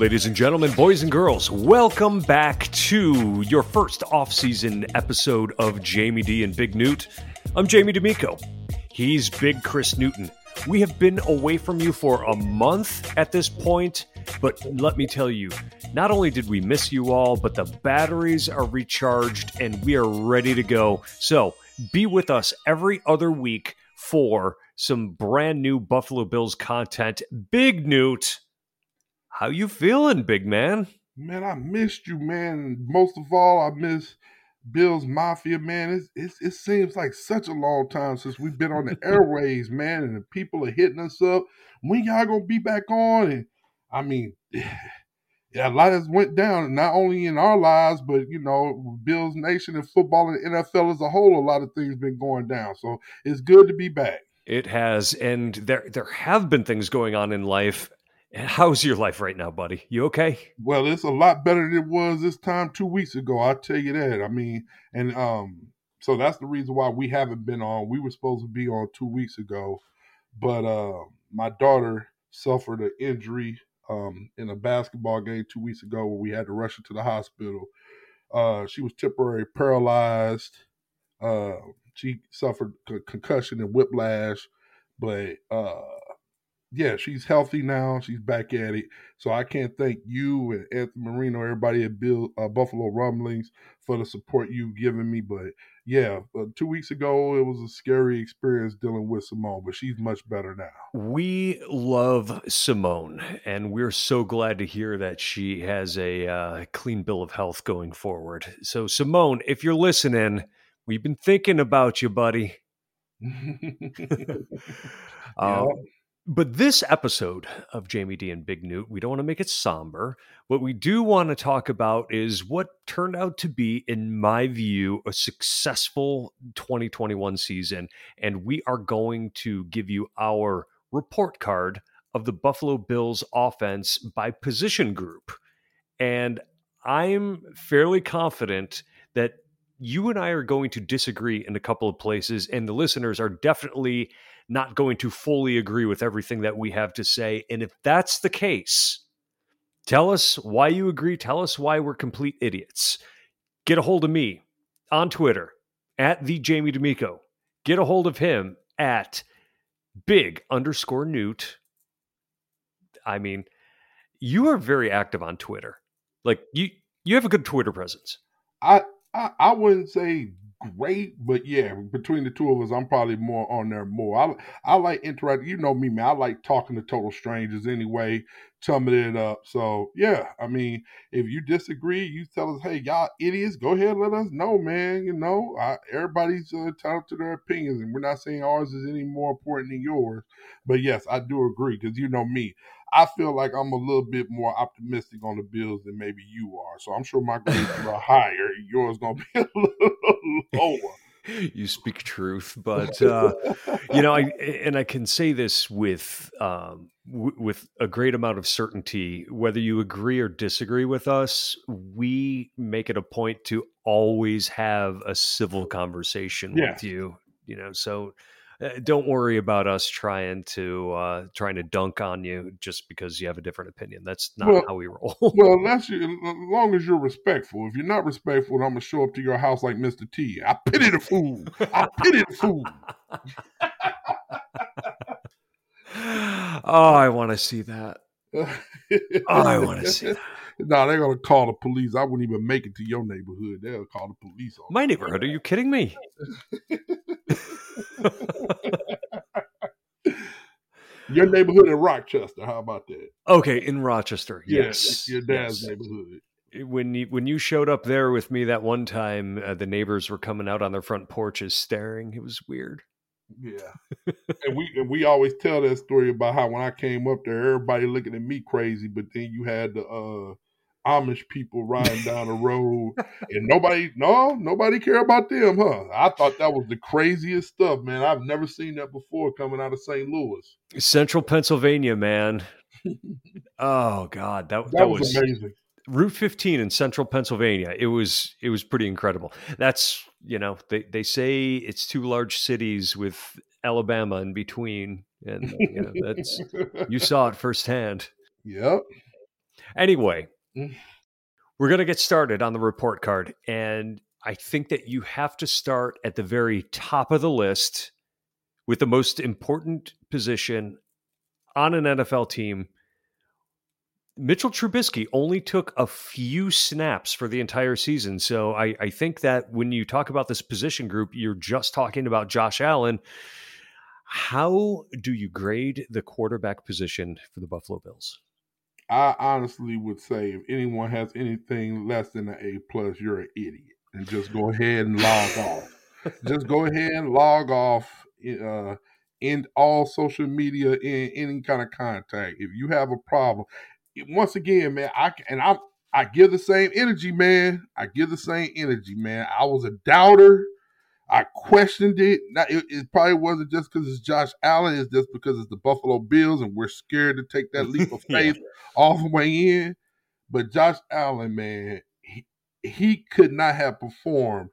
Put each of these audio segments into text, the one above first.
Ladies and gentlemen, boys and girls, welcome back to your first off-season episode of Jamie D and Big Newt. I'm Jamie D'Amico. He's Big Chris Newton. We have been away from you for a month at this point, but let me tell you, not only did we miss you all, but the batteries are recharged and we are ready to go. So be with us every other week for some brand new Buffalo Bills content. Big Newt, how you feeling, big man? Man, I missed you, man. Most of all, I miss Bill's Mafia, man. It seems like such a long time since we've been on the airways, man, and the people are hitting us up. When y'all gonna be back on? And I mean, yeah, a lot has went down, not only in our lives, but, you know, Bills Nation and football and NFL as a whole, a lot of things been going down. So it's good to be back. It has, and there have been things going on in life. How's your life right now, buddy? You okay? Well, it's a lot better than it was this time 2 weeks ago. I'll tell you that. I mean, and so that's the reason why we haven't been on. We were supposed to be on 2 weeks ago, but my daughter suffered an injury in a basketball game 2 weeks ago where we had to rush her to the hospital. She was temporarily paralyzed. She suffered concussion and whiplash, but yeah, she's healthy now. She's back at it. So I can't thank you and Anthony Marino, everybody at Buffalo Rumblings for the support you've given me. But yeah, 2 weeks ago, it was a scary experience dealing with Simone, but she's much better now. We love Simone, and we're so glad to hear that she has a clean bill of health going forward. So Simone, if you're listening, we've been thinking about you, buddy. Yeah. But this episode of Jamie D and Big Newt, we don't want to make it somber. What we do want to talk about is what turned out to be, in my view, a successful 2021 season. And we are going to give you our report card of the Buffalo Bills offense by position group. And I'm fairly confident that you and I are going to disagree in a couple of places, and the listeners are definitely not going to fully agree with everything that we have to say. And if that's the case, tell us why you agree. Tell us why we're complete idiots. Get a hold of me on Twitter at the Jamie D'Amico. Get a hold of him at Big_Newt. I mean, you are very active on Twitter. Like you have a good Twitter presence. I wouldn't say great, but yeah, between the two of us, I'm probably more on there more. I like interacting. You know me, man. I like talking to total strangers anyway, tumming it up. So yeah, I mean, if you disagree, you tell us, hey, y'all idiots, go ahead and let us know, man. You know, everybody's entitled to their opinions, and we're not saying ours is any more important than yours. But yes, I do agree, because you know me. I feel like I'm a little bit more optimistic on the Bills than maybe you are. So I'm sure my grades are higher. Yours going to be a little lower. You speak truth, but you know, I can say this with a great amount of certainty. Whether you agree or disagree with us, we make it a point to always have a civil conversation with you. You know, so. Don't worry about us trying to dunk on you just because you have a different opinion. That's not how we roll. Well, unless as long as you're respectful. If you're not respectful, then I'm gonna show up to your house like Mr. T. I pity the fool. I pity the fool. Oh, I want to see that. No, they're going to call the police. I wouldn't even make it to your neighborhood. They'll call the police. My neighborhood? Are you kidding me? Your neighborhood in Rochester. How about that? Okay, in Rochester. Yes. Your dad's neighborhood. When you showed up there with me that one time, the neighbors were coming out on their front porches staring. It was weird. Yeah. and we always tell that story about how when I came up there, everybody looking at me crazy, but then you had the Amish people riding down the road, and nobody care about them, huh? I thought that was the craziest stuff, man. I've never seen that before coming out of St. Louis. Central Pennsylvania, man. Oh, God. That was amazing. Route 15 in Central Pennsylvania. It was pretty incredible. That's, you know, they say it's two large cities with Alabama in between, and you know, you saw it firsthand. Yep. Anyway, we're going to get started on the report card. And I think that you have to start at the very top of the list with the most important position on an NFL team. Mitchell Trubisky only took a few snaps for the entire season. So I think that when you talk about this position group, you're just talking about Josh Allen. How do you grade the quarterback position for the Buffalo Bills? I honestly would say if anyone has anything less than an A+, you're an idiot. And just go ahead and log off. Just go ahead and log off. End all social media and any kind of contact. If you have a problem, once again, man, I give the same energy, man. I was a doubter. I questioned it. Now, it probably wasn't just because it's Josh Allen. It's just because it's the Buffalo Bills, and we're scared to take that leap of faith all the way in. But Josh Allen, man, he could not have performed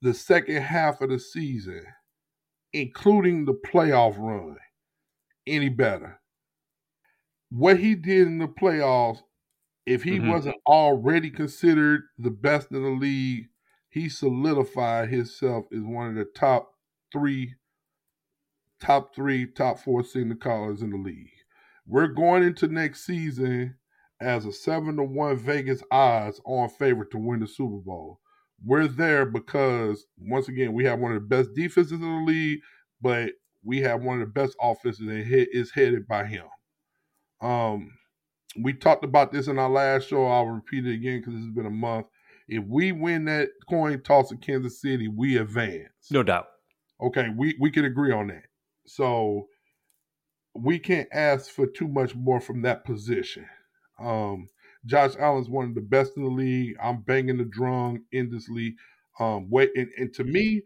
the second half of the season, including the playoff run, any better. What he did in the playoffs, if he wasn't already considered the best in the league, he solidified himself as one of the top four senior callers in the league. We're going into next season as a 7-1 Vegas odds on favorite to win the Super Bowl. We're there because, once again, we have one of the best defenses in the league, but we have one of the best offenses, and it's headed by him. We talked about this in our last show. I'll repeat it again because it's been a month. If we win that coin toss at Kansas City, we advance. No doubt. Okay, we can agree on that. So we can't ask for too much more from that position. Josh Allen's one of the best in the league. I'm banging the drum endlessly. And to me,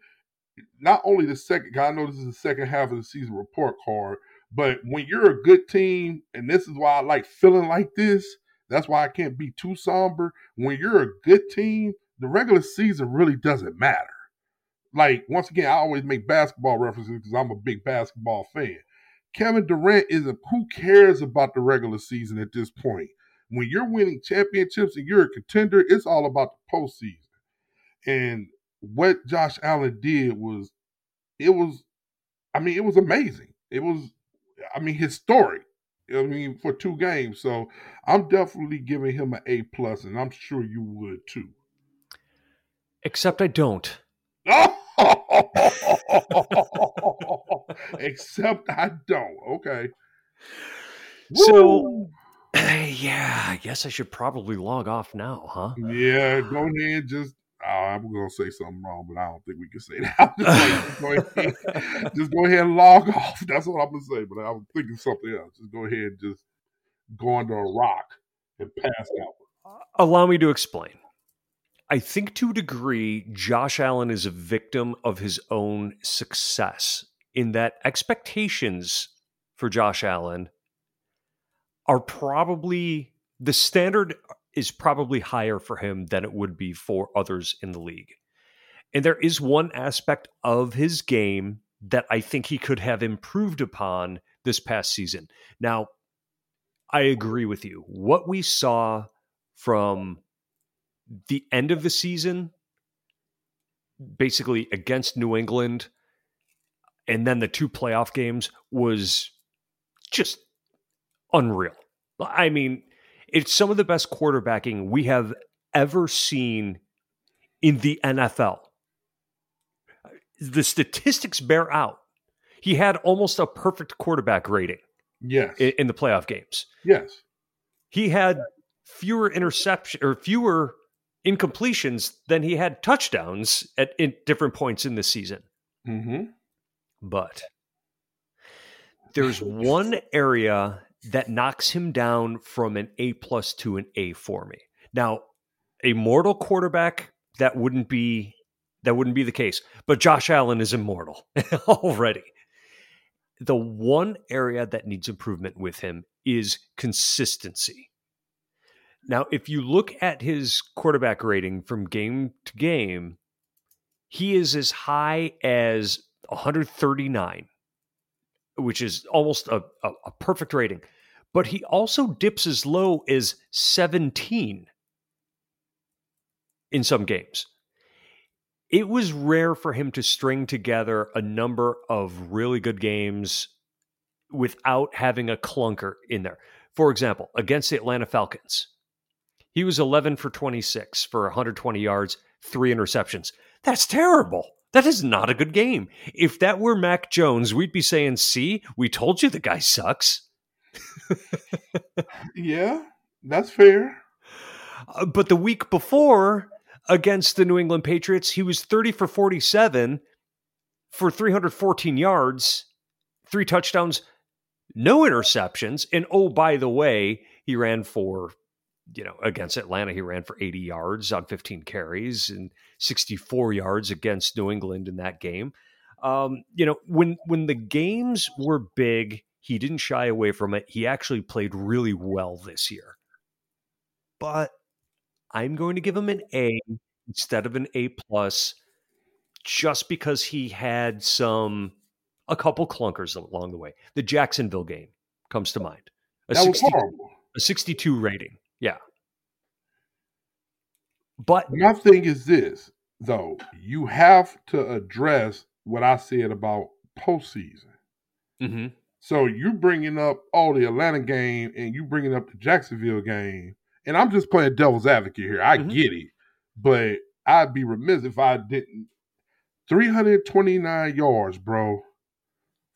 not only the second, I know this is the second half of the season report card, but when you're a good team, and this is why I like feeling like this, that's why I can't be too somber. When you're a good team, the regular season really doesn't matter. Like, once again, I always make basketball references because I'm a big basketball fan. Kevin Durant who cares about the regular season at this point? When you're winning championships and you're a contender, it's all about the postseason. And what Josh Allen did was amazing. It was, historic. For two games. So I'm definitely giving him an A+, and I'm sure you would too. Except I don't. Except I don't. Okay. Woo! So, yeah, I guess I should probably log off now, huh? Yeah, go ahead. I'm going to say something wrong, but I don't think we can say that. Just go ahead and log off. That's what I'm going to say, but I'm thinking something else. Just go ahead and just go under a rock and pass out. Allow me to explain. I think to a degree, Josh Allen is a victim of his own success in that expectations for Josh Allen are probably the standard is probably higher for him than it would be for others in the league. And there is one aspect of his game that I think he could have improved upon this past season. Now, I agree with you. What we saw from the end of the season, basically against New England, and then the two playoff games was just unreal. I mean, it's some of the best quarterbacking we have ever seen in the NFL. The statistics bear out. He had almost a perfect quarterback rating. Yes. In the playoff games. Yes. He had fewer interceptions or fewer incompletions than he had touchdowns in different points in the season. Mm-hmm. But there's one area that knocks him down from an A+ to an A for me. Now, a mortal quarterback, that wouldn't be the case. But Josh Allen is immortal already. The one area that needs improvement with him is consistency. Now, if you look at his quarterback rating from game to game, he is as high as 139. Which is almost a perfect rating. but he also dips as low as 17 in some games. It was rare for him to string together a number of really good games without having a clunker in there. For example, against the Atlanta Falcons, he was 11 for 26 for 120 yards, 3 interceptions. That's terrible. That is not a good game. If that were Mac Jones, we'd be saying, see, we told you the guy sucks. Yeah, that's fair. But the week before, against the New England Patriots, he was 30 for 47 for 314 yards, 3 touchdowns, no interceptions. And oh, by the way, he ran for, you know, against Atlanta, he ran for 80 yards on 15 carries and 64 yards against New England in that game. You know, when the games were big, he didn't shy away from it. He actually played really well this year. But I'm going to give him an A instead of an A+, just because he had a couple clunkers along the way. The Jacksonville game comes to mind. A 62 rating. Yeah. But my thing is this, though. You have to address what I said about postseason. Mm-hmm. So you bringing up the Atlanta game and you bringing up the Jacksonville game. And I'm just playing devil's advocate here. I get it. But I'd be remiss if I didn't. 329 yards, bro.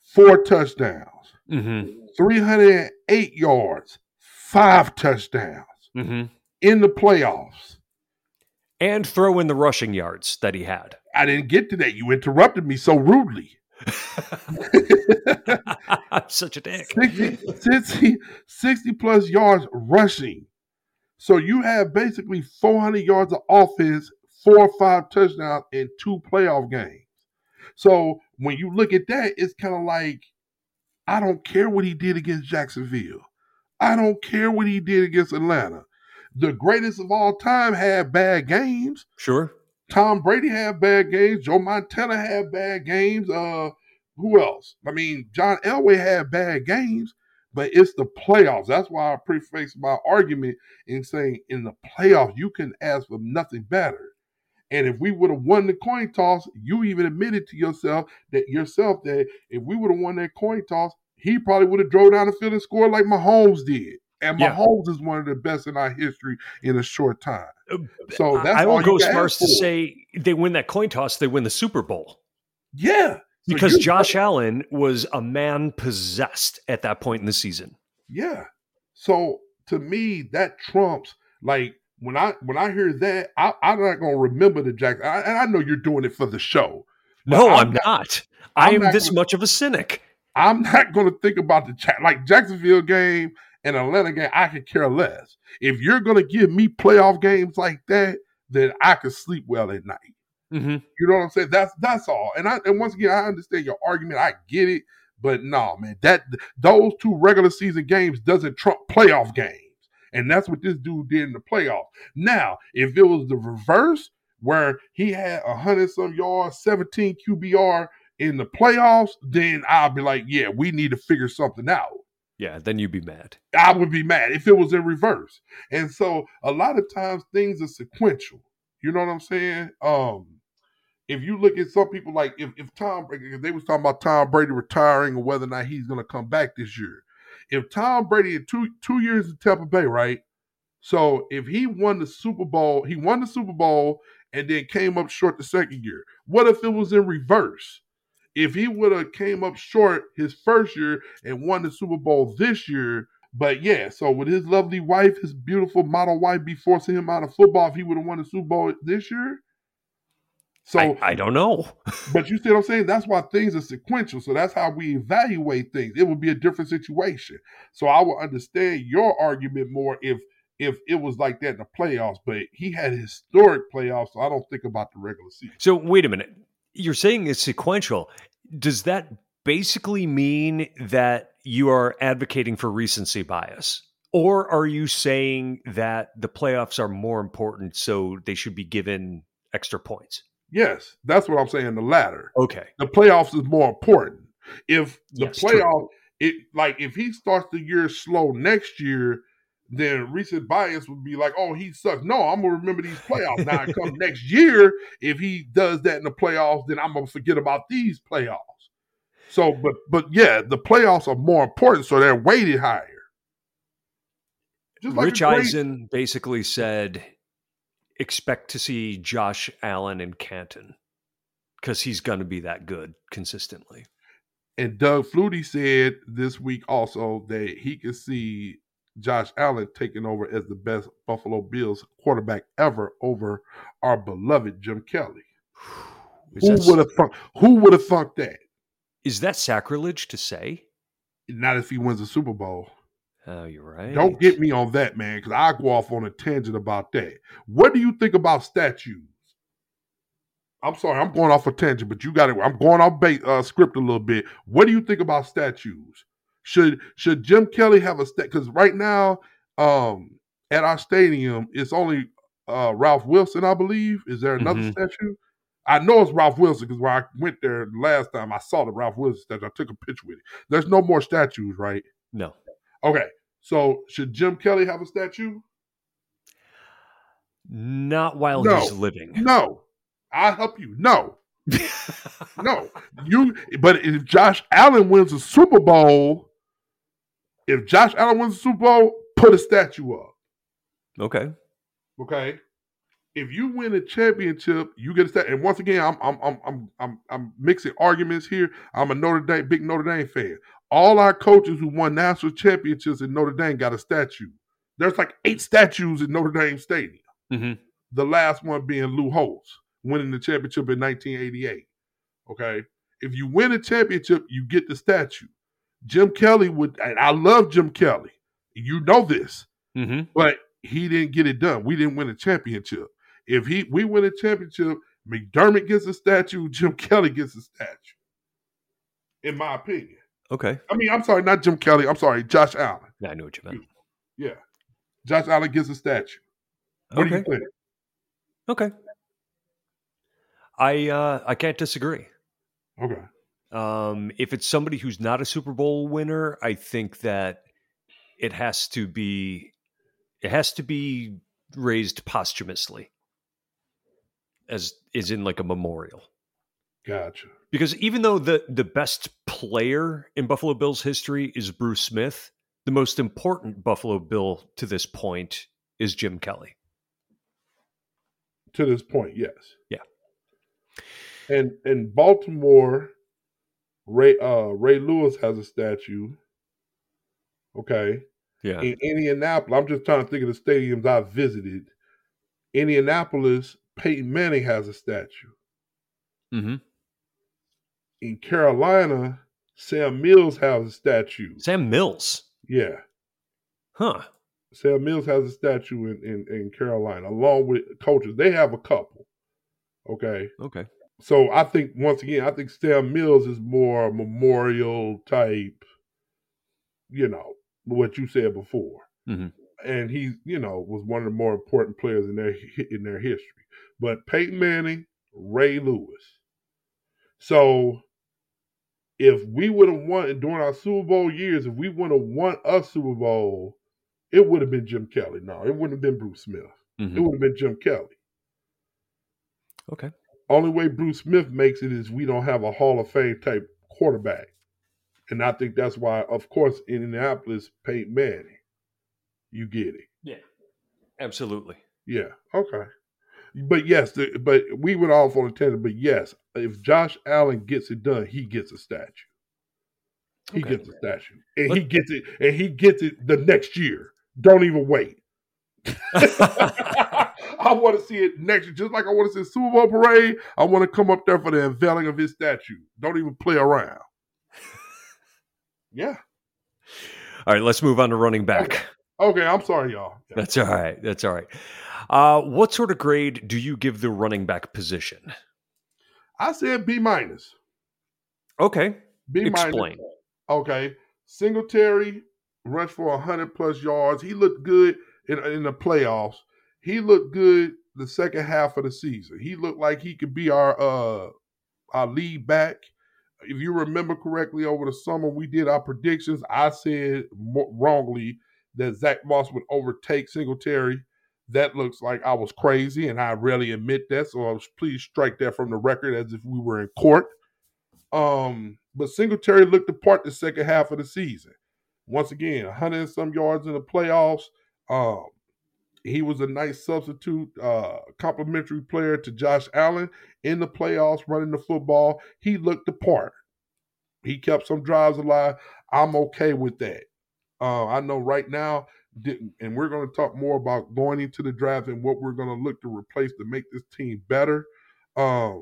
4 touchdowns. Mm-hmm. 308 yards. 5 touchdowns. Mm-hmm. In the playoffs. And throw in the rushing yards that he had. I didn't get to that. You interrupted me so rudely. I'm such a dick. 60 plus yards rushing. So you have basically 400 yards of offense, 4 or 5 touchdowns in 2 playoff games. So when you look at that, it's kind of like, I don't care what he did against Jacksonville. I don't care what he did against Atlanta. The greatest of all time had bad games. Sure. Tom Brady had bad games. Joe Montana had bad games. Who else? I mean, John Elway had bad games. But it's the playoffs. That's why I preface my argument in saying in the playoffs, you can ask for nothing better. And if we would have won the coin toss, you even admitted to yourself that if we would have won that coin toss, he probably would have drove down the field and scored like Mahomes did. And Mahomes is one of the best in our history in a short time. So that's I won't go as far as to say they win that coin toss, they win the Super Bowl. Yeah. Because Josh Allen was a man possessed at that point in the season. Yeah. So to me, that trumps, like, when I hear that, I'm not going to remember the Jackson. And I know you're doing it for the show. No, I'm not. I am this much of a cynic. I'm not going to think about the Jacksonville game and Atlanta game. I could care less. If you're going to give me playoff games like that, then I could sleep well at night. Mm-hmm. You know what I'm saying? That's all. And once again, I understand your argument. I get it, but no, man, those 2 regular season games doesn't trump playoff games, and that's what this dude did in the playoffs. Now, if it was the reverse, where he had 100-some yards, 17 QBR in the playoffs, then I'll be like, yeah, we need to figure something out. Yeah, then you'd be mad. I would be mad if it was in reverse. And so, a lot of times, things are sequential. You know what I'm saying? If you look at some people, like if Tom Brady, if they was talking about Tom Brady retiring or whether or not he's going to come back this year. If Tom Brady had two years in Tampa Bay, right? So if he won the Super Bowl and then came up short the second year. What if it was in reverse? If he would have came up short his first year and won the Super Bowl this year, but yeah, so would his lovely wife, his beautiful model wife, be forcing him out of football if he would have won the Super Bowl this year? So I don't know. But you see what I'm saying? That's why things are sequential. So that's how we evaluate things. It would be a different situation. So I would understand your argument more if it was like that in the playoffs. But he had historic playoffs, so I don't think about the regular season. So wait a minute. You're saying it's sequential. Does that basically mean that you are advocating for recency bias? Or are you saying that the playoffs are more important so they should be given extra points? Yes, that's what I'm saying, the latter. Okay. The playoffs is more important. If the playoff, it like if he starts the year slow next year, then recent bias would be like, oh, he sucks. No, I'm going to remember these playoffs. Now, come next year, if he does that in the playoffs, then I'm going to forget about these playoffs. So, but yeah, the playoffs are more important, so they're weighted higher. Just like Rich Eisen basically said, expect to see Josh Allen in Canton because he's going to be that good consistently. And Doug Flutie said this week also that he could see Josh Allen taking over as the best Buffalo Bills quarterback ever over our beloved Jim Kelly. Who would have thought that? Is that sacrilege to say? Not if he wins the Super Bowl. Oh, you're right. Don't get me on that, man, because I go off on a tangent about that. What do you think about statues? I'm sorry, I'm going off a tangent, but you got it. I'm going off script a little bit. What do you think about statues? Should Jim Kelly have a stat? Because right now, at our stadium, it's only Ralph Wilson, I believe. Is there another statue? I know it's Ralph Wilson because when I went there last time, I saw the Ralph Wilson statue. I took a picture with it. There's no more statues, right? No. Okay. So should Jim Kelly have a statue? Not while he's living. No. I'll help you. No. No. But if Josh Allen wins a Super Bowl, put a statue up. Okay. If you win a championship, you get a statue. And once again, I'm mixing arguments here. I'm a Notre Dame fan. All our coaches who won national championships in Notre Dame got a statue. There's like 8 statues in Notre Dame Stadium. Mm-hmm. The last one being Lou Holtz, winning the championship in 1988. Okay. If you win a championship, you get the statue. Jim Kelly would, and I love Jim Kelly. You know this, but he didn't get it done. We didn't win a championship. If we win a championship, McDermott gets a statue, Jim Kelly gets a statue. In my opinion. Okay. I mean, I'm sorry, not Jim Kelly. I'm sorry, Josh Allen. Yeah, I knew what you meant. Yeah. Josh Allen gets a statue. What do you think? Okay. I can't disagree. Okay. If it's somebody who's not a Super Bowl winner, I think that it has to be raised posthumously, as is in like a memorial. Gotcha. Because even though the best player in Buffalo Bills history is Bruce Smith, the most important Buffalo Bill to this point is Jim Kelly. To this point, yes. Yeah. And in Baltimore, Ray Lewis has a statue. Okay. Yeah. In Indianapolis, I'm just trying to think of the stadiums I visited. Indianapolis, Peyton Manning has a statue. Mm-hmm. In Carolina, Sam Mills has a statue. Sam Mills? Yeah. Huh. Sam Mills has a statue in Carolina, along with coaches. They have a couple. Okay. So I think, once again, Sam Mills is more memorial type, you know, what you said before. Mm-hmm. And he, you know, was one of the more important players in their history. But Peyton Manning, Ray Lewis. So if we would have won during our Super Bowl years, if we would have won a Super Bowl, it would have been Jim Kelly. No, it wouldn't have been Bruce Smith. Mm-hmm. It would have been Jim Kelly. Okay. Only way Bruce Smith makes it is we don't have a Hall of Fame type quarterback. And I think that's why, of course, Indianapolis, Peyton Manning. You get it. Yeah, absolutely. Yeah, okay. But yes, but we went off on a tangent. But yes, if Josh Allen gets it done, he gets a statue. He gets a statue. And he gets it the next year. Don't even wait. I want to see it next year. Just like I want to see the Super Bowl parade, I want to come up there for the unveiling of his statue. Don't even play around. Yeah. All right, let's move on to running back. Okay, I'm sorry, y'all. Yeah. That's all right. What sort of grade do you give the running back position? I said B-. Okay. B-. Explain. Okay. Singletary rushed for 100-plus yards. He looked good in the playoffs. He looked good the second half of the season. He looked like he could be our lead back. if you remember correctly, over the summer we did our predictions. I said wrongly that Zach Moss would overtake Singletary. That looks like I was crazy, and I rarely admit that, so please strike that from the record as if we were in court. But Singletary looked the part the second half of the season. Once again, 100 and some yards in the playoffs. He was a nice substitute, complimentary player to Josh Allen in the playoffs, running the football. He looked the part. He kept some drives alive. I'm okay with that. I know right now, and we're going to talk more about going into the draft and what we're going to look to replace to make this team better. I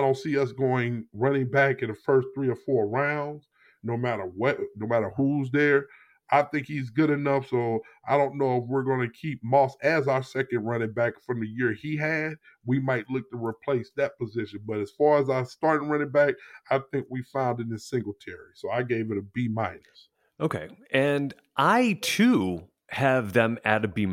don't see us going running back in the first 3 or 4 rounds, no matter what, no matter who's there. I think he's good enough, so I don't know if we're going to keep Moss as our second running back from the year he had. We might look to replace that position. But as far as our starting running back, I think we found it in Singletary. So I gave it a B-. Okay, and I, too, have them at a B-.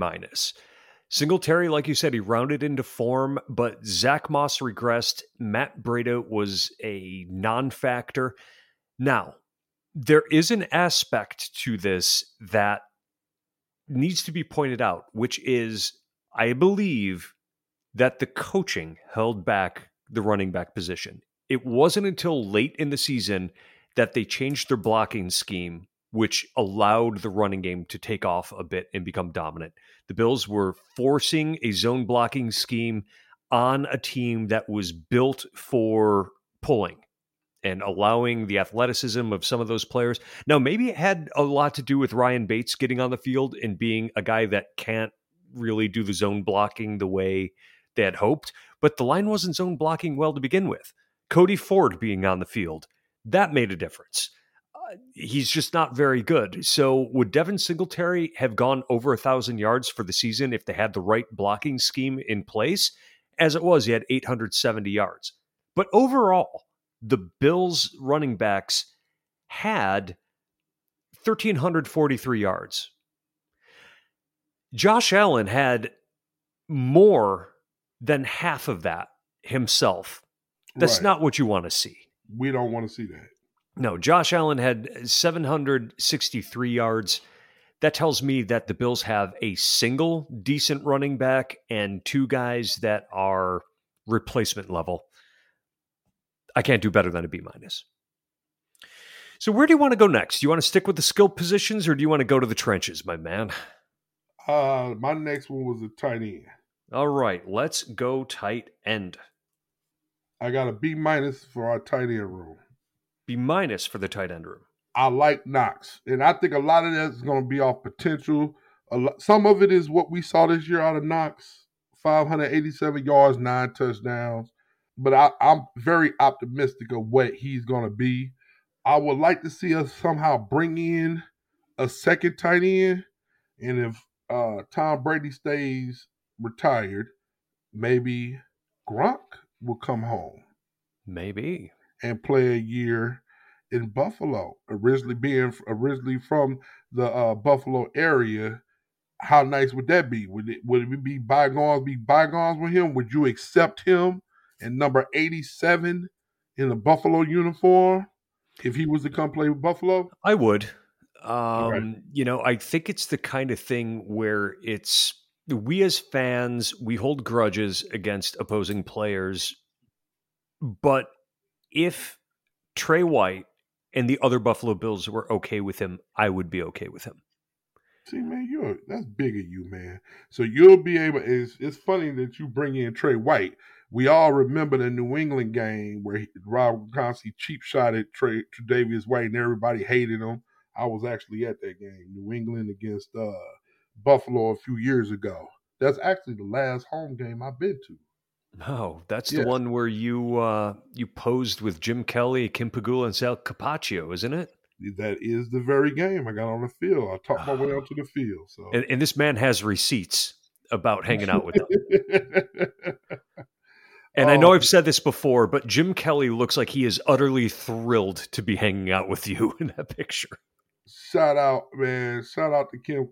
Singletary, like you said, he rounded into form, but Zach Moss regressed. Matt Breida was a non-factor. Now, there is an aspect to this that needs to be pointed out, which is, I believe, that the coaching held back the running back position. It wasn't until late in the season that they changed their blocking scheme, which allowed the running game to take off a bit and become dominant. The Bills were forcing a zone blocking scheme on a team that was built for pulling and allowing the athleticism of some of those players. Now, maybe it had a lot to do with Ryan Bates getting on the field and being a guy that can't really do the zone blocking the way they had hoped, but the line wasn't zone blocking well to begin with. Cody Ford being on the field, that made a difference. He's just not very good. So would Devin Singletary have gone over 1,000 yards for the season if they had the right blocking scheme in place? As it was, he had 870 yards. But overall, the Bills running backs had 1,343 yards. Josh Allen had more than half of that himself. That's right. Not what you want to see. We don't want to see that. No, Josh Allen had 763 yards. That tells me that the Bills have a single decent running back and 2 guys that are replacement level. I can't do better than a B-. So where do you want to go next? Do you want to stick with the skill positions, or do you want to go to the trenches, my man? My next one was a tight end. All right, let's go tight end. I got a B- for our tight end room. B- for the tight end room. I like Knox, and I think a lot of that is going to be off potential. Some of it is what we saw this year out of Knox, 587 yards, 9 touchdowns. But I'm very optimistic of what he's going to be. I would like to see us somehow bring in a second tight end. And if Tom Brady stays retired, maybe Gronk will come home. Maybe. And play a year in Buffalo. Originally from the Buffalo area, how nice would that be? Would it be bygones with him? Would you accept him? And number 87 in the Buffalo uniform, if he was to come play with Buffalo? I would. Right. You know, I think it's the kind of thing where it's, we as fans, we hold grudges against opposing players. But if Trey White and the other Buffalo Bills were okay with him, I would be okay with him. See, man, that's big of you, man. So you'll be able, it's funny that you bring in Trey White. We all remember the New England game where Rob Gronkowski cheap-shotted Tre'Davious White and everybody hated him. I was actually at that game, New England against Buffalo a few years ago. That's actually the last home game I've been to. No, that's The one where you posed with Jim Kelly, Kim Pegula, and Sal Capaccio, isn't it? That is the very game I got on the field. I talked my way out to the field. So, and this man has receipts about hanging out with him. And I know I've said this before, but Jim Kelly looks like he is utterly thrilled to be hanging out with you in that picture. Shout out, man. Shout out to Kim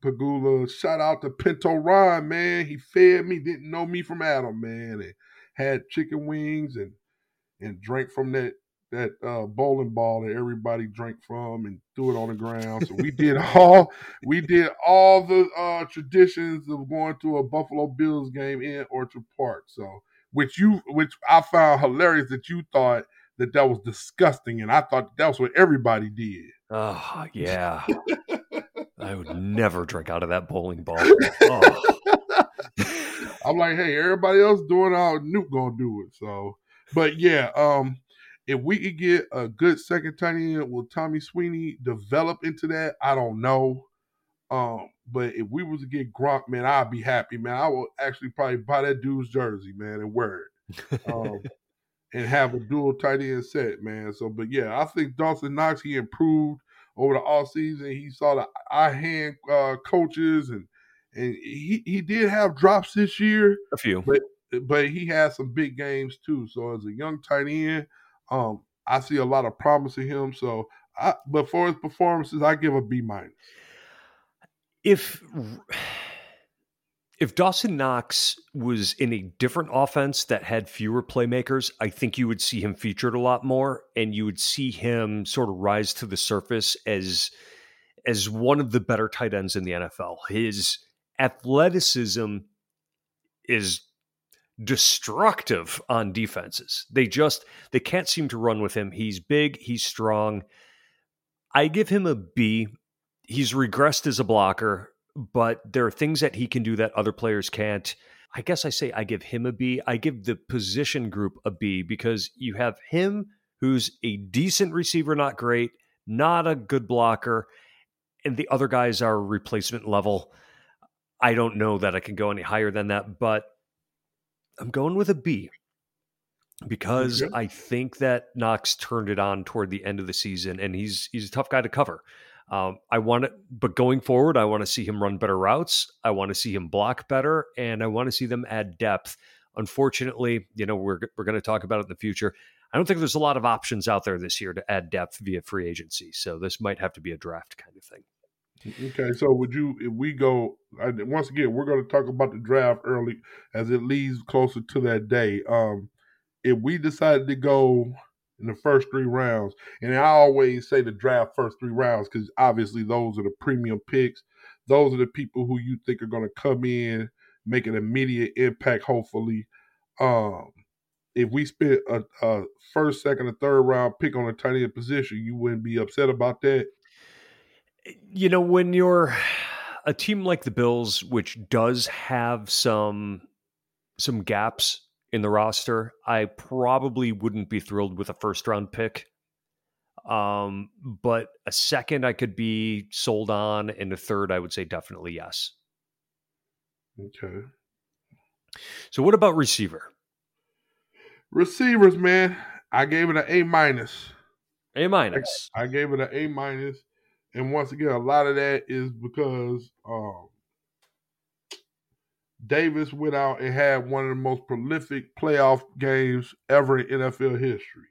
Pegula. Shout out to Pinto Ron, man. He fed me, didn't know me from Adam, man, and had chicken wings and drank from that that bowling ball that everybody drank from and threw it on the ground. So we did all the traditions of going to a Buffalo Bills game in Orchard Park. So which I found hilarious that you thought that was disgusting, and I thought that was what everybody did. Oh, yeah. I would never drink out of that bowling ball. Oh. I'm like, hey, everybody else doing it, Nuke gonna do it. So, but yeah, if we could get a good second tight end, will Tommy Sweeney develop into that? I don't know. But if we was to get Gronk, man, I'd be happy, man. I will actually probably buy that dude's jersey, man, and wear it. And have a dual tight end set, man. So, but yeah, I think Dawson Knox, he improved over the offseason. He saw the eye-hand coaches, and he did have drops this year. A few. But he had some big games too. So as a young tight end, I see a lot of promise in him. So but for his performances, I give a B-. If Dawson Knox was in a different offense that had fewer playmakers, I think you would see him featured a lot more, and you would see him sort of rise to the surface as one of the better tight ends in the NFL. His athleticism is destructive on defenses. They can't seem to run with him. He's big, he's strong. I give him a B. He's regressed as a blocker, but there are things that he can do that other players can't. I guess I say I give him a B. I give the position group a B because you have him, who's a decent receiver, not great, not a good blocker, and the other guys are replacement level. I don't know that I can go any higher than that, but I'm going with a B because I think that Knox turned it on toward the end of the season, and he's a tough guy to cover. But going forward, I want to see him run better routes. I want to see him block better, and I want to see them add depth. Unfortunately, we're going to talk about it in the future. I don't think there's a lot of options out there this year to add depth via free agency. So this might have to be a draft kind of thing. Okay. So once again, we're going to talk about the draft early as it leads closer to that day. If we decided to go in the first three rounds, and I always say the draft first three rounds because obviously those are the premium picks. Those are the people who you think are going to come in, make an immediate impact, hopefully. If we spent a first, second, or third round pick on a tight end position, you wouldn't be upset about that? When you're a team like the Bills, which does have some gaps in the roster, I probably wouldn't be thrilled with a first-round pick. But a second I could be sold on, and a third I would say definitely yes. Okay. So what about receiver? Receivers, man, I gave it an A-. I gave it an A-. And once again, a lot of that is because Davis went out and had one of the most prolific playoff games ever in NFL history.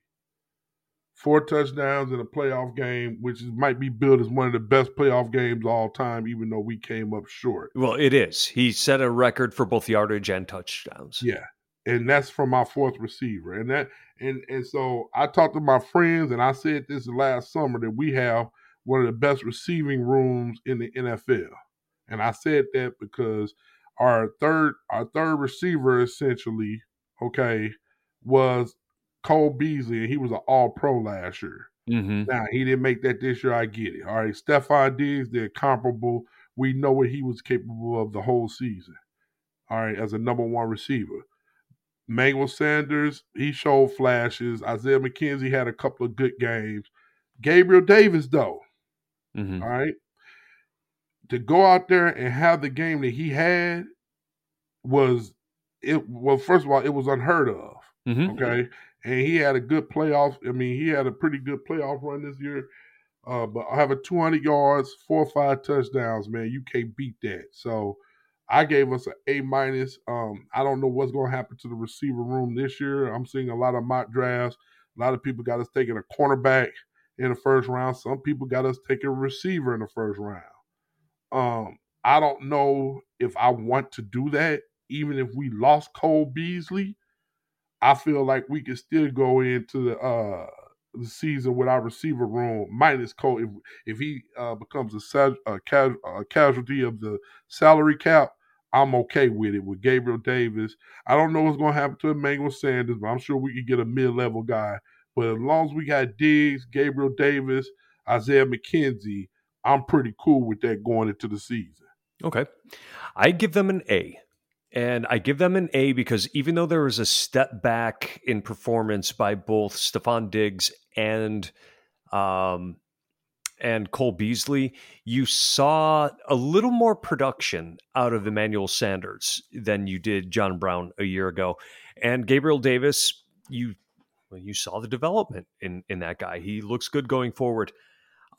4 touchdowns in a playoff game, which might be billed as one of the best playoff games of all time, even though we came up short. Well, it is. He set a record for both yardage and touchdowns. Yeah, and that's from our 4th receiver. And so I talked to my friends, and I said this last summer, that we have one of the best receiving rooms in the NFL. And I said that because our third receiver, essentially, was Cole Beasley, and he was an All-Pro last year. Mm-hmm. Now, he didn't make that this year. I get it. All right, Stefon Diggs, they're comparable. We know what he was capable of the whole season, all right, as a number 1 receiver. Emmanuel Sanders, he showed flashes. Isaiah McKenzie had a couple of good games. Gabriel Davis, though, all right, to go out there and have the game that he had first of all, it was unheard of. Mm-hmm. Okay. And he had a good playoff. I mean, he had a pretty good playoff run this year. But I have a 200 yards, 4 or 5 touchdowns, man. You can't beat that. So I gave us an A-. I don't know what's going to happen to the receiver room this year. I'm seeing a lot of mock drafts. A lot of people got us taking a cornerback in the first round. Some people got us taking a receiver in the first round. I don't know if I want to do that. Even if we lost Cole Beasley, I feel like we could still go into the the season with our receiver room, minus Cole, if he becomes a casualty of the salary cap, I'm okay with it. With Gabriel Davis, I don't know what's going to happen to Emmanuel Sanders, but I'm sure we could get a mid-level guy. But as long as we got Diggs, Gabriel Davis, Isaiah McKenzie, I'm pretty cool with that going into the season. Okay. I give them an A. And I give them an A because even though there was a step back in performance by both Stefon Diggs and Cole Beasley, you saw a little more production out of Emmanuel Sanders than you did John Brown a year ago. And Gabriel Davis, you saw the development in that guy. He looks good going forward.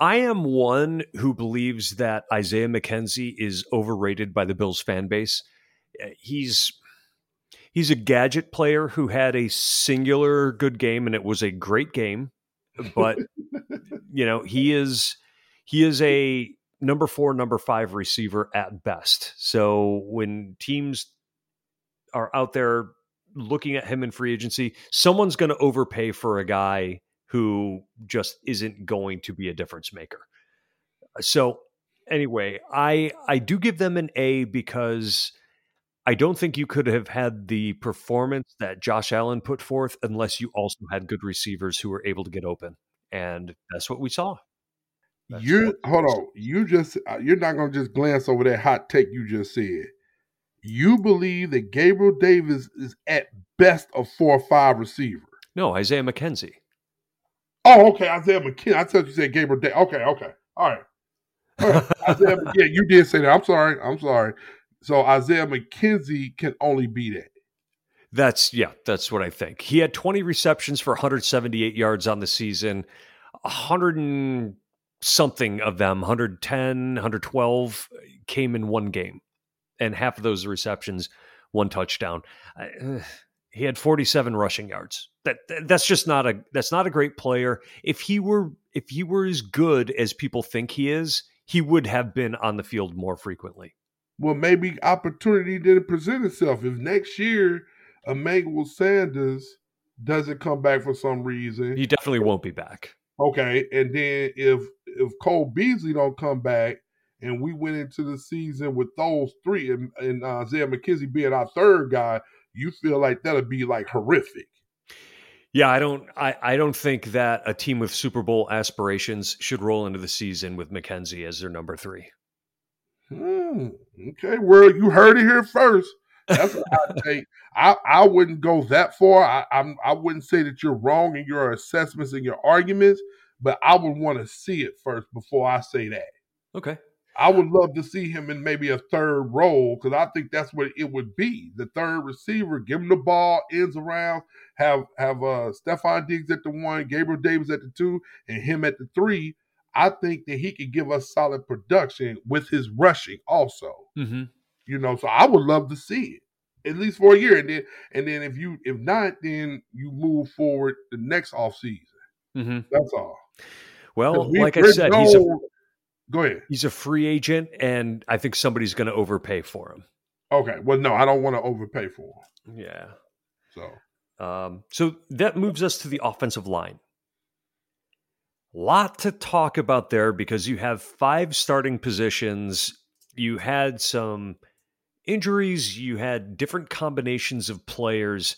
I am one who believes that Isaiah McKenzie is overrated by the Bills fan base. He's a gadget player who had a singular good game, and it was a great game. But you know, he is a number 4, number 5 receiver at best. So when teams are out there looking at him in free agency, someone's going to overpay for a guy who just isn't going to be a difference maker. So anyway, I do give them an A because I don't think you could have had the performance that Josh Allen put forth unless you also had good receivers who were able to get open. And that's what we saw. You're not going to just glance over that hot take you just said. You believe that Gabriel Davis is at best a 4-5 receiver. No, Isaiah McKenzie. Oh, okay. Isaiah McKenzie. I thought you said Gabriel Davis. Okay. All right. Isaiah, yeah, you did say that. I'm sorry. So Isaiah McKenzie can only be that. That's what I think. He had 20 receptions for 178 yards on the season. 100 and something of them, 110, 112 came in one game. And half of those receptions, one touchdown. He had 47 rushing yards. That's not a great player. If he were as good as people think he is, he would have been on the field more frequently. Well, maybe opportunity didn't present itself. If next year Emmanuel Sanders doesn't come back for some reason, he definitely won't be back. Okay, and then if Cole Beasley don't come back, and we went into the season with those three, and Isaiah McKenzie being our third guy, you feel like that'll be like horrific. Yeah, I don't think that a team with Super Bowl aspirations should roll into the season with McKenzie as their number 3. Okay, well, you heard it here first. That's what I take. I wouldn't go that far. I wouldn't say that you're wrong in your assessments and your arguments, but I would want to see it first before I say that. Okay. I would love to see him in maybe a third role because I think that's what it would be. The third receiver, give him the ball, ends around, have Stefon Diggs at the 1, Gabriel Davis at the 2, and him at the 3. I think that he could give us solid production with his rushing also. Mm-hmm. You know, so I would love to see it, at least for a year. And then if not, then you move forward the next offseason. Mm-hmm. That's all. Well, like I said, go ahead. He's a free agent, and I think somebody's going to overpay for him. Okay. Well, no, I don't want to overpay for him. Yeah. So that moves us to the offensive line. Lot to talk about there because you have 5 starting positions. You had some injuries. You had different combinations of players.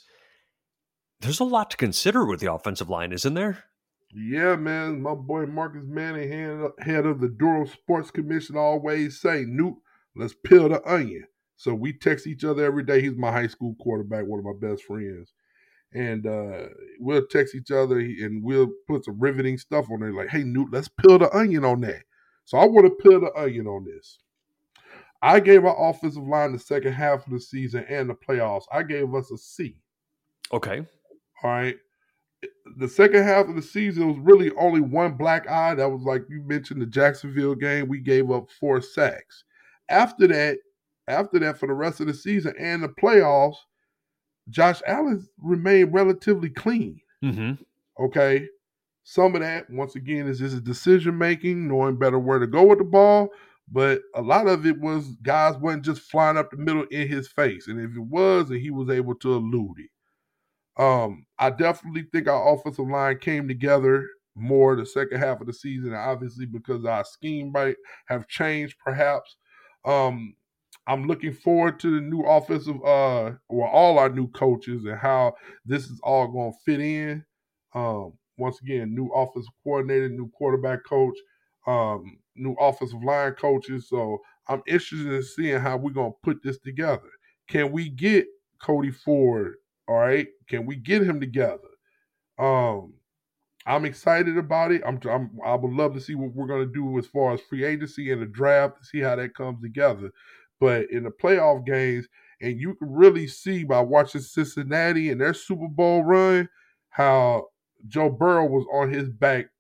There's a lot to consider with the offensive line, isn't there? Yeah, man. My boy Marcus Manning, head of the Durham Sports Commission, always say, Newt, let's peel the onion. So we text each other every day. He's my high school quarterback, one of my best friends. And we'll text each other and we'll put some riveting stuff on there. Like, hey, Newt, let's peel the onion on that. So I want to peel the onion on this. I gave our offensive line the second half of the season and the playoffs. I gave us a C. Okay. All right. The second half of the season was really only one black eye. That was like you mentioned the Jacksonville game. We gave up 4 sacks. After that, for the rest of the season and the playoffs, Josh Allen remained relatively clean. Mm-hmm. Okay. Some of that, once again, is his decision-making, knowing better where to go with the ball. But a lot of it was guys wasn't just flying up the middle in his face. And if it was, he was able to elude it. I definitely think our offensive line came together more the second half of the season, obviously, because our scheme might have changed perhaps. I'm looking forward to the new offensive, well, all our new coaches and how this is all going to fit in. Once again, new offensive coordinator, new quarterback coach, new offensive line coaches. So I'm interested in seeing how we're going to put this together. Can we get Cody Ford? All right. Can we get him together? I'm excited about it. I would love to see what we're going to do as far as free agency and the draft, to see how that comes together. But in the playoff games, and you can really see by watching Cincinnati and their Super Bowl run, how Joe Burrow was on his back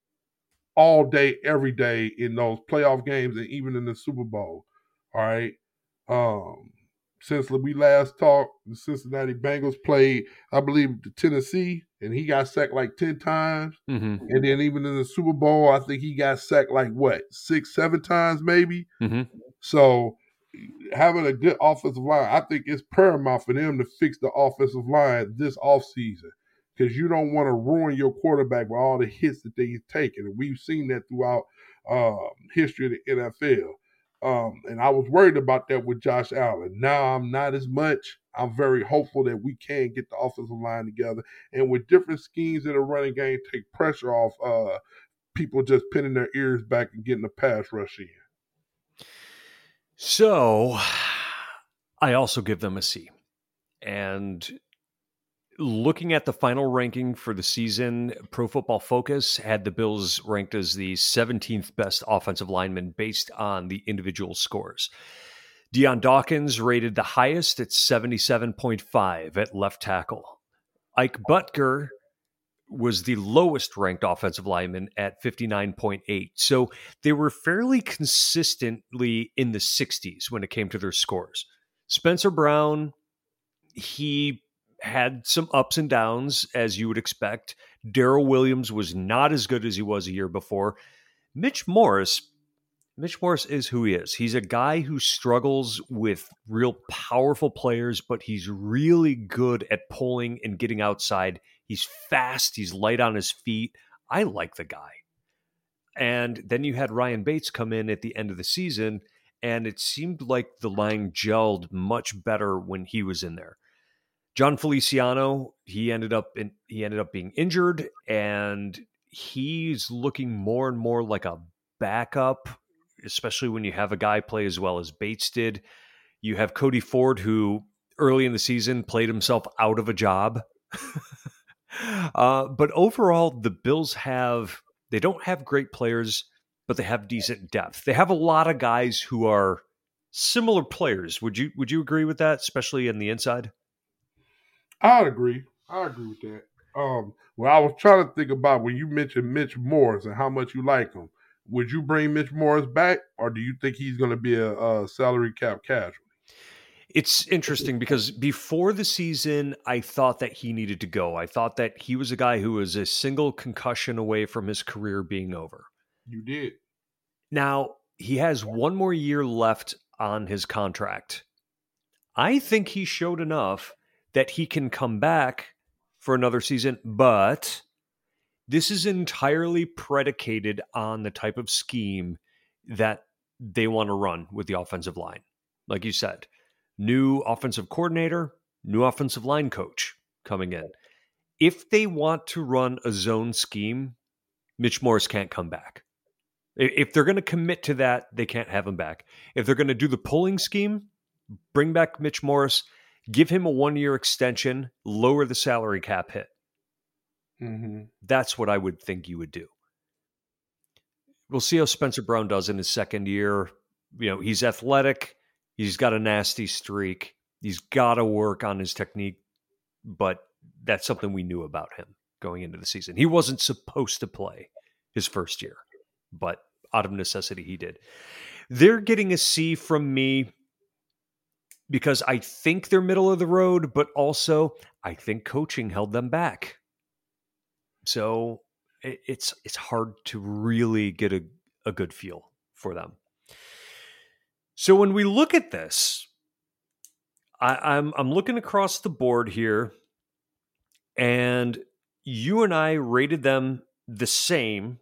all day, every day in those playoff games and even in the Super Bowl. All right. Since we last talked, the Cincinnati Bengals played, I believe, Tennessee, and he got sacked like 10 times. Mm-hmm. And then even in the Super Bowl, I think he got sacked like, what, 6-7 times maybe? Mm-hmm. So having a good offensive line, I think it's paramount for them to fix the offensive line this offseason, because you don't want to ruin your quarterback with all the hits that they've taken. And we've seen that throughout history of the NFL. And I was worried about that with Josh Allen. Now I'm not as much. I'm very hopeful that we can get the offensive line together. And with different schemes in the running game, take pressure off people just pinning their ears back and getting the pass rush in. So I also give them a C. And looking at the final ranking for the season, Pro Football Focus had the Bills ranked as the 17th best offensive lineman based on the individual scores. Deion Dawkins rated the highest at 77.5 at left tackle. Ike Butker was the lowest ranked offensive lineman at 59.8. So they were fairly consistently in the 60s when it came to their scores. Spencer Brown, he had some ups and downs, as you would expect. Darrell Williams was not as good as he was a year before. Mitch Morris is who he is. He's a guy who struggles with real powerful players, but he's really good at pulling and getting outside. He's fast. He's light on his feet. I like the guy. And then you had Ryan Bates come in at the end of the season, and it seemed like the line gelled much better when he was in there. John Feliciano, he ended up being injured, and he's looking more and more like a backup, especially when you have a guy play as well as Bates did. You have Cody Ford, who early in the season played himself out of a job. But overall, the Bills they don't have great players, but they have decent depth. They have a lot of guys who are similar players. Would you agree with that, especially in the inside? I agree with that. Well, I was trying to think about when you mentioned Mitch Morris and how much you like him. Would you bring Mitch Morris back, or do you think he's going to be a salary cap casualty? It's interesting because before the season, I thought that he needed to go. I thought that he was a guy who was a single concussion away from his career being over. You did. Now, he has one more year left on his contract. I think he showed enough that he can come back for another season, but this is entirely predicated on the type of scheme that they want to run with the offensive line. Like you said, new offensive coordinator, new offensive line coach coming in. If they want to run a zone scheme, Mitch Morris can't come back. If they're going to commit to that, they can't have him back. If they're going to do the pulling scheme, bring back Mitch Morris. Give him a one-year extension, lower the salary cap hit. Mm-hmm. That's what I would think you would do. We'll see how Spencer Brown does in his second year. You know, he's athletic. He's got a nasty streak. He's got to work on his technique, but that's something we knew about him going into the season. He wasn't supposed to play his first year, but out of necessity, he did. They're getting a C from me, because I think they're middle of the road, but also I think coaching held them back. So it's hard to really get a good feel for them. So when we look at this, I'm looking across the board here, And you and I rated them the same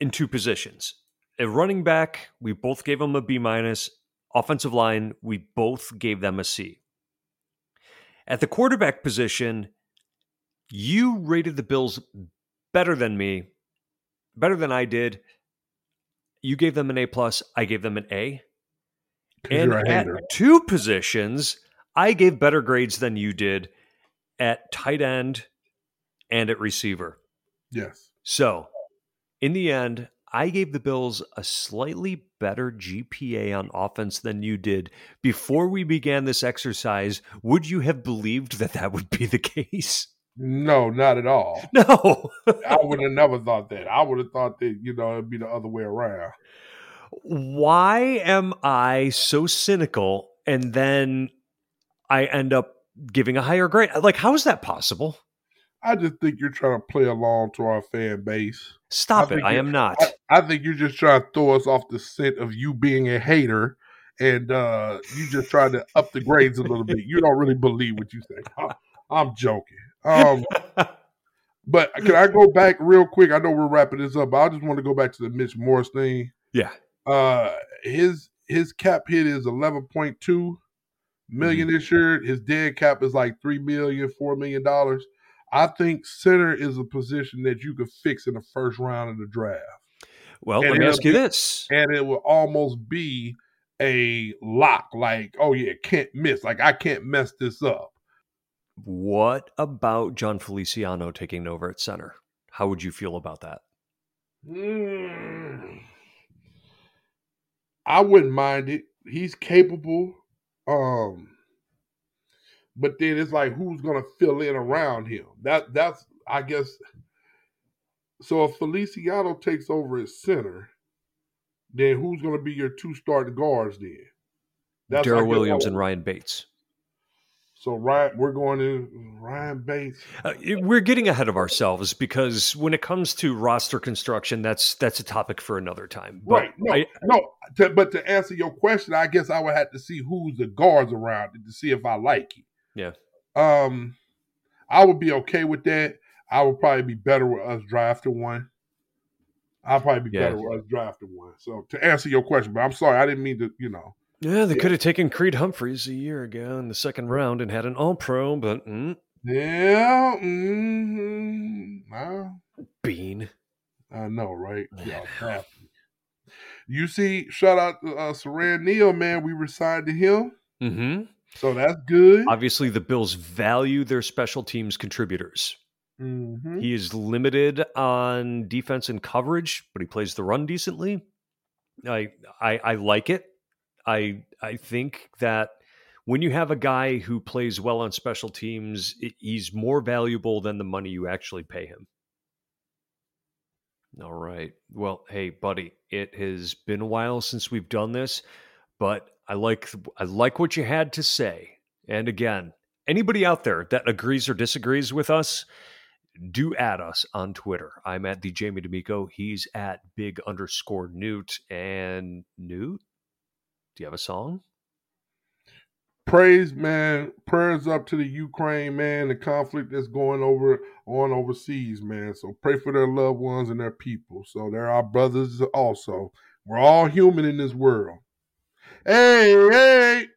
in two positions. A running back, we both gave them a B minus. Offensive line, we both gave them a C. At the quarterback position, you rated the Bills better than me, better than I did. You gave them an A+, I gave them an A. And at two positions, I gave better grades than you did at tight end and at receiver. Yes. So, in the end, I gave the Bills a slightly better GPA on offense than you did. Before we began this exercise, would you have believed that that would be the case? No, not at all. No. I would have never thought that. I would have thought that, you know, it'd be the other way around. Why am I so cynical and then I end up giving a higher grade? Like, how is that possible? I just think you're trying to play along to our fan base. Stop it. I am not. I think you're just trying to throw us off the scent of you being a hater. And you just trying to up the grades a little bit. You don't really believe what you say. I'm joking. But can I go back real quick? I know we're wrapping this up, but I just want to go back to the Mitch Morris thing. Yeah. His cap hit is $11.2 million this year. His dead cap is like $4 million. I think center is a position that you could fix in the first round of the draft. Well, and let me ask you this. And it will almost be a lock. Like, oh yeah, can't miss. Like, I can't mess this up. What about John Feliciano taking over at center? How would you feel about that? I wouldn't mind it. He's capable. But then it's like, who's going to fill in around him? That's, I guess. So if Feliciano takes over at center, then who's going to be your two starting guards then? Darrell Williams and Ryan Bates. So we're going to Ryan Bates. We're getting ahead of ourselves because when it comes to roster construction, that's a topic for another time. But right. But to answer your question, I guess I would have to see who's the guards around to see if I like it. Yeah. I would be okay with that. I would probably be better with us drafting one. So to answer your question, but I'm sorry, I didn't mean to, you know. Yeah, they could have taken Creed Humphreys a year ago in the second round and had an all-pro, but... Bean. I know, right? Yeah. You see, shout out to Saran Neal, man. We resigned to him. Mm-hmm. So that's good. Obviously, the Bills value their special teams contributors. Mm-hmm. He is limited on defense and coverage, but he plays the run decently. I like it. I think that when you have a guy who plays well on special teams, he's more valuable than the money you actually pay him. All right. Well, hey, buddy, it has been a while since we've done this, but I like what you had to say. And again, anybody out there that agrees or disagrees with us, do add us on Twitter. I'm at the Jamie D'Amico. He's at big_Newt. And Newt? Do you have a song? Praise, man. Prayers up to the Ukraine, man. The conflict that's going on overseas, man. So pray for their loved ones and their people. So they're our brothers also. We're all human in this world. Hey, hey.